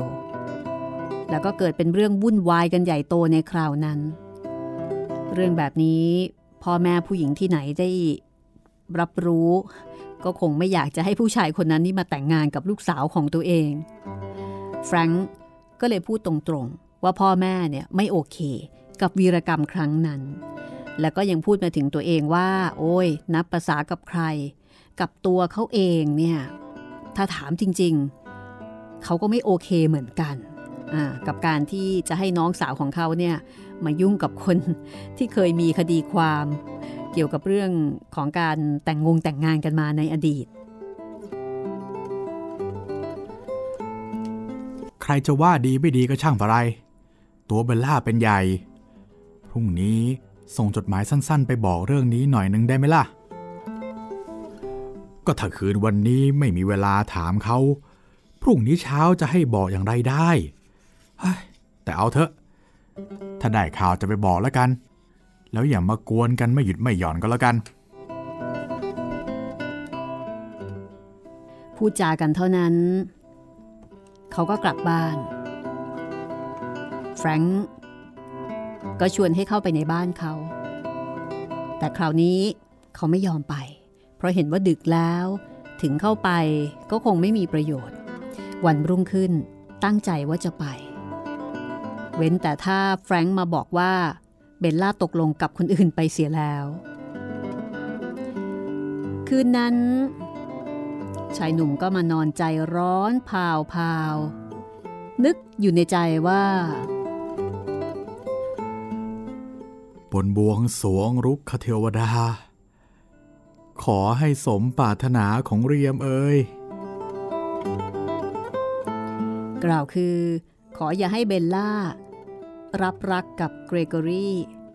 แล้วก็เกิดเป็นเรื่องวุ่นวายกันใหญ่โตในคราวนั้นเรื่องแบบนี้พ่อแม่ผู้หญิงที่ไหนได้รับรู้ก็คงไม่อยากจะให้ผู้ชายคนนั้นนี่มาแต่งงานกับลูกสาวของตัวเองแฟรงก์ก็เลยพูดตรงๆว่าพ่อแม่เนี่ยไม่โอเคกับวีรกรรมครั้งนั้นแล้วก็ยังพูดมาถึงตัวเองว่าโอ้ยนับประสากับใครกับตัวเขาเองเนี่ยถ้าถามจริงๆเขาก็ไม่โอเคเหมือนกันกับการที่จะให้น้องสาวของเขาเนี่ยมายุ่งกับคนที่เคยมีคดีความเกี่ยวกับเรื่องของการแต่งงงแต่งงานกันมาในอดีตใครจะว่าดีไม่ดีก็ช่างอะไรตัวเบลล่าเป็นใหญ่พรุ่งนี้ส่งจดหมายสั้นๆไปบอกเรื่องนี้หน่อยนึงได้ไหมล่ะก็ถ้าคืนวันนี้ไม่มีเวลาถามเขาพรุ่งนี้เช้าจะให้บอกอย่างไรได้แต่เอาเถอะถ้าได้ข่าวจะไปบอกแล้วกันแล้วอย่ามากวนกันไม่หยุดไม่หย่อนก็แล้วกันพูดจากันเท่านั้นเขาก็กลับบ้านแฟรงก์ก็ชวนให้เข้าไปในบ้านเขาแต่คราวนี้เขาไม่ยอมไปเพราะเห็นว่าดึกแล้วถึงเข้าไปก็คงไม่มีประโยชน์วันรุ่งขึ้นตั้งใจว่าจะไปเว้นแต่ถ้าแฟรงก์มาบอกว่าเบลล่าตกลงกับคนอื่นไปเสียแล้วคืนนั้น ชายหนุ่มก็มานอนใจร้อนพาวๆนึกอยู่ในใจว่าบนบวงสรวงรุกขเทวดาขอให้สมปรารถนาของเรียมเอ่ยกล่าวคือขออย่าให้เบลล่ารับรักกับเกรโกรี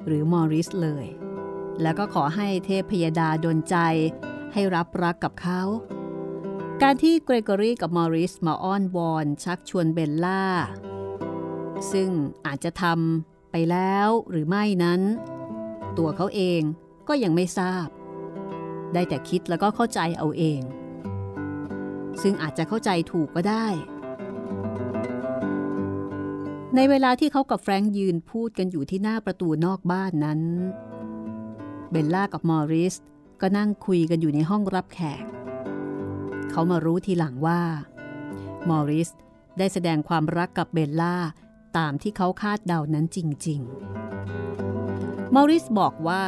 หรือมอริสเลยแล้วก็ขอให้เทพพยดาดลใจให้รับรักกับเขาการที่เกรโกรีกับมอริสมาอ้อนวอนชักชวนเบลล่าซึ่งอาจจะทำไปแล้วหรือไม่นั้นตัวเขาเองก็ยังไม่ทราบได้แต่คิดแล้วก็เข้าใจเอาเองซึ่งอาจจะเข้าใจถูกก็ได้ในเวลาที่เขากับแฟรงค์ยืนพูดกันอยู่ที่หน้าประตูนอกบ้านนั้นเบลล่ากับมอริสก็นั่งคุยกันอยู่ในห้องรับแขกเขามารู้ทีหลังว่ามอริสได้แสดงความรักกับเบลล่าตามที่เขาคาดเดานั้นจริงๆมอริสบอกว่า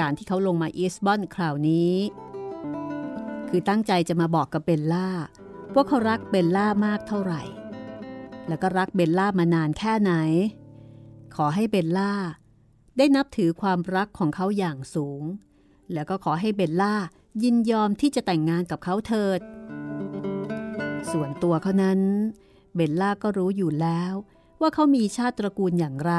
การที่เขาลงมาอีสบอนคราวนี้คือตั้งใจจะมาบอกกับเบลล่าว่าเขารักเบลล่ามากเท่าไหร่แล้วก็รักเบลล่ามานานแค่ไหนขอให้เบลล่าได้นับถือความรักของเขาอย่างสูงแล้วก็ขอให้เบลล่ายินยอมที่จะแต่งงานกับเขาเถิดส่วนตัวเขานั้นเบลล่าก็รู้อยู่แล้วว่าเขามีชาติตระกูลอย่างไร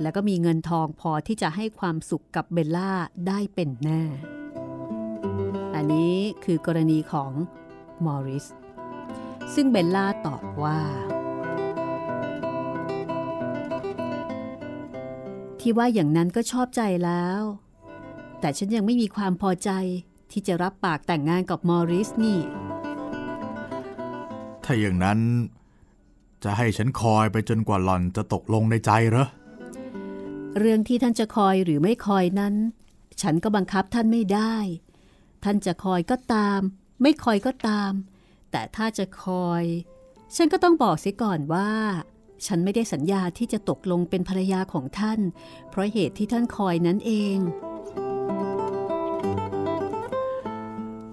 แล้วก็มีเงินทองพอที่จะให้ความสุขกับเบลล่าได้เป็นแน่อันนี้คือกรณีของมอริสซึ่งเบลล่าตอบว่าที่ว่าอย่างนั้นก็ชอบใจแล้วแต่ฉันยังไม่มีความพอใจที่จะรับปากแต่งงานกับมอริสนี่ถ้าอย่างนั้นจะให้ฉันคอยไปจนกว่าหล่อนจะตกลงในใจเหรอเรื่องที่ท่านจะคอยหรือไม่คอยนั้นฉันก็บังคับท่านไม่ได้ท่านจะคอยก็ตามไม่คอยก็ตามแต่ถ้าจะคอยฉันก็ต้องบอกเสียก่อนว่าฉันไม่ได้สัญญาที่จะตกลงเป็นภรรยาของท่านเพราะเหตุที่ท่านคอยนั้นเอง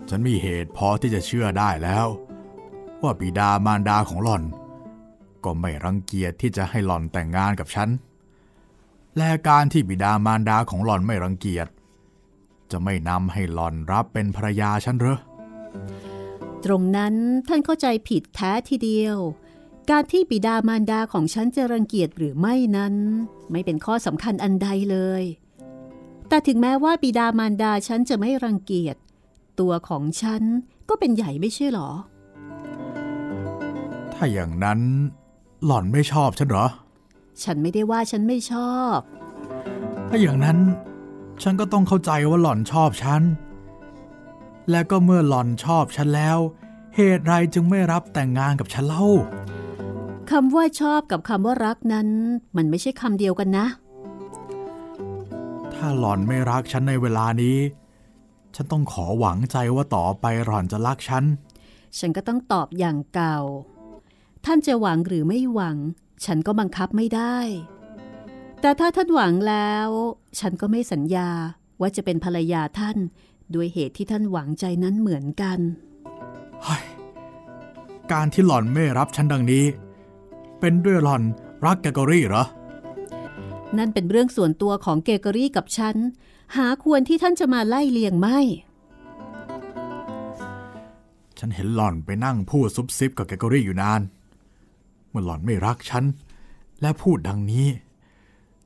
ฉันมีเหตุพอที่จะเชื่อได้แล้วว่าบิดามารดาของหล่อนก็ไม่รังเกียจที่จะให้หล่อนแต่งงานกับฉันและการที่บิดามารดาของหล่อนไม่รังเกียจจะไม่นำให้หล่อนรับเป็นภรรยาฉันเหรอตรงนั้นท่านเข้าใจผิดแท้ทีเดียวการที่บิดามารดาของฉันจะรังเกียจหรือไม่นั้นไม่เป็นข้อสำคัญอันใดเลยแต่ถึงแม้ว่าบิดามารดาฉันจะไม่รังเกียจตัวของฉันก็เป็นใหญ่ไม่ใช่หรอถ้าอย่างนั้นหล่อนไม่ชอบฉันเหรอฉันไม่ได้ว่าฉันไม่ชอบถ้าอย่างนั้นฉันก็ต้องเข้าใจว่าหล่อนชอบฉันและก็เมื่อหล่อนชอบฉันแล้วเหตุไรจึงไม่รับแต่งงานกับฉันเล่าคำว่าชอบกับคำว่ารักนั้นมันไม่ใช่คำเดียวกันนะถ้าหล่อนไม่รักฉันในเวลานี้ฉันต้องขอหวังใจว่าต่อไปหล่อนจะรักฉันฉันก็ต้องตอบอย่างเก่าท่านจะหวังหรือไม่หวังฉันก็บังคับไม่ได้แต่ถ้าท่านหวังแล้วฉันก็ไม่สัญญาว่าจะเป็นภรรยาท่านด้วยเหตุที่ท่านหวังใจนั้นเหมือนกันการที่หล่อนไม่รับฉันดังนี้เป็นด้วยหล่อนรักเกรโกรี่เหรอนั่นเป็นเรื่องส่วนตัวของเกรโกรี่กับฉันหาควรที่ท่านจะมาไล่เลียงไม่ฉันเห็นหล่อนไปนั่งพูดซุบซิบกับเกรโกรี่อยู่นานเมื่อหล่อนไม่รักฉันและพูดดังนี้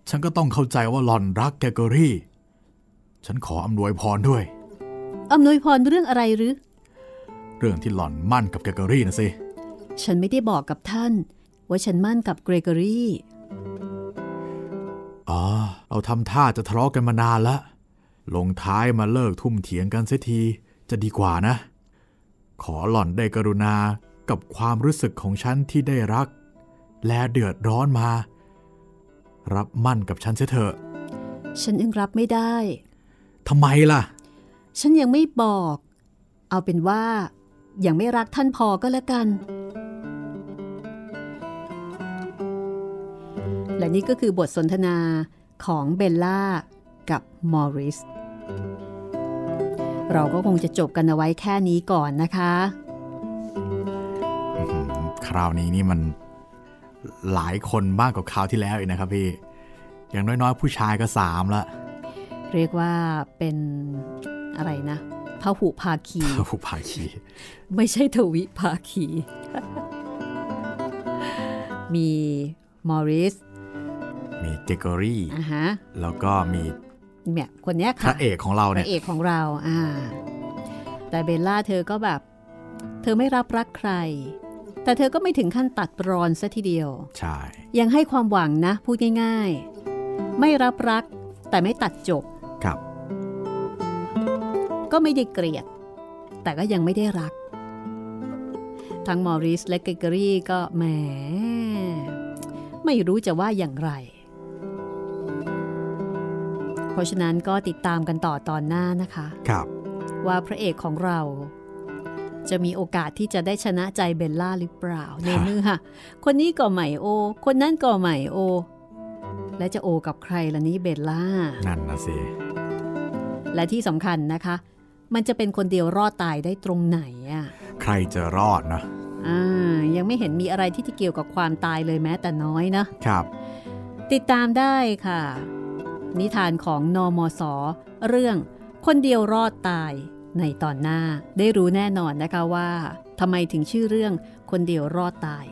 ฉันก็ต้องเข้าใจว่าหล่อนรักเกรโกรี่ฉันขออำนวยพรด้วยอำนวยพรเรื่องอะไรหรือเรื่องที่หล่อนมั่นกับเกรโกรี่นะสิฉันไม่ได้บอกกับท่านว่าฉันมั่นกับเกรโกรี่อ๋อเราทำท่าจะทะเลาะกันมานานละลงท้ายมาเลิกทุ่มเถียงกันเสียทีจะดีกว่านะขอหล่อนได้กรุณากับความรู้สึกของฉันที่ได้รักและเดือดร้อนมารับมั่นกับฉันเสียเถอะฉันยังรับไม่ได้ทำไมล่ะฉันยังไม่บอกเอาเป็นว่ายังไม่รักท่านพอก็แล้วกันและนี่ก็คือบทสนทนาของเบลล่ากับมอริส เราก็คงจะจบกันเอาไว้แค่นี้ก่อนนะคะคราวนี้นี่มันหลายคนมากกว่าคราวที่แล้วอีกนะครับพี่อย่างน้อยๆผู้ชายก็สามละเรียกว่าเป็นอะไรนะพหุภาคีพหุภาคีไม่ใช่ทวิภาคีมีมอริสมีเกรเกอรี่อ่าฮะแล้วก็มีเนี่ยคนเนี้ยค่ะพระเอกของเราเนี่ยพระเอกของเราอ่าแต่เบลล่าเธอก็แบบเธอไม่รับรักใครแต่เธอก็ไม่ถึงขั้นตัดรอนซะทีเดียวใช่ยังให้ความหวังนะพูดง่ายๆไม่รับรักแต่ไม่ตัดจบครับก็ไม่ได้เกลียดแต่ก็ยังไม่ได้รักทั้งมอริสและเกรเกอรี่ก็แหมไม่รู้จะว่าอย่างไรเพราะฉะนั้นก็ติดตามกันต่อตอนหน้านะคะครับว่าพระเอกของเราจะมีโอกาสที่จะได้ชนะใจเบลล่าหรือเปล่าในเนื้อค่ะคนนี้ก็ใหม่โอคนนั้นก็ใหม่โอและจะโอกับใครล่ะนี้เบลล่านั่นนะสิและที่สำคัญนะคะมันจะเป็นคนเดียวรอดตายได้ตรงไหนอ่ะใครจะรอดนะอ่ายังไม่เห็นมีอะไรที่จะเกี่ยวกับความตายเลยแม้แต่น้อยนะครับติดตามได้ค่ะนิทานของนมส.เรื่องคนเดียวรอดตายในตอนหน้าได้รู้แน่นอนนะคะว่าทำไมถึงชื่อเรื่องคนเดียวรอดตาย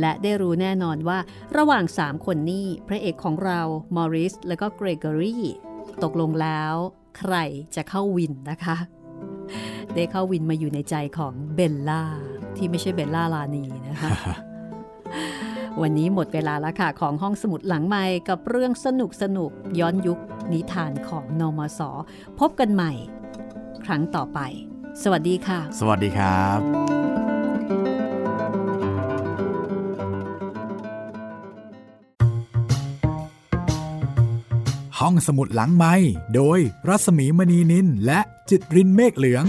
และได้รู้แน่นอนว่าระหว่างสามคนนี้พระเอกของเรามอริสแล้วก็เกรเกอรี่ตกลงแล้วใครจะเข้าวินนะคะได้เข้าวินมาอยู่ในใจของเบลล่าที่ไม่ใช่เบลล่าลานีนะคะ วันนี้หมดเวลาแล้วค่ะของห้องสมุดหลังไมค์กับเรื่องสนุกสนุกย้อนยุคนิทานของนมส.พบกันใหม่ครั้งต่อไปสวัสดีค่ะสวัสดีครับห้องสมุดหลังไมค์โดยรัศมีมณีนินและจิตรินเมฆเหลือง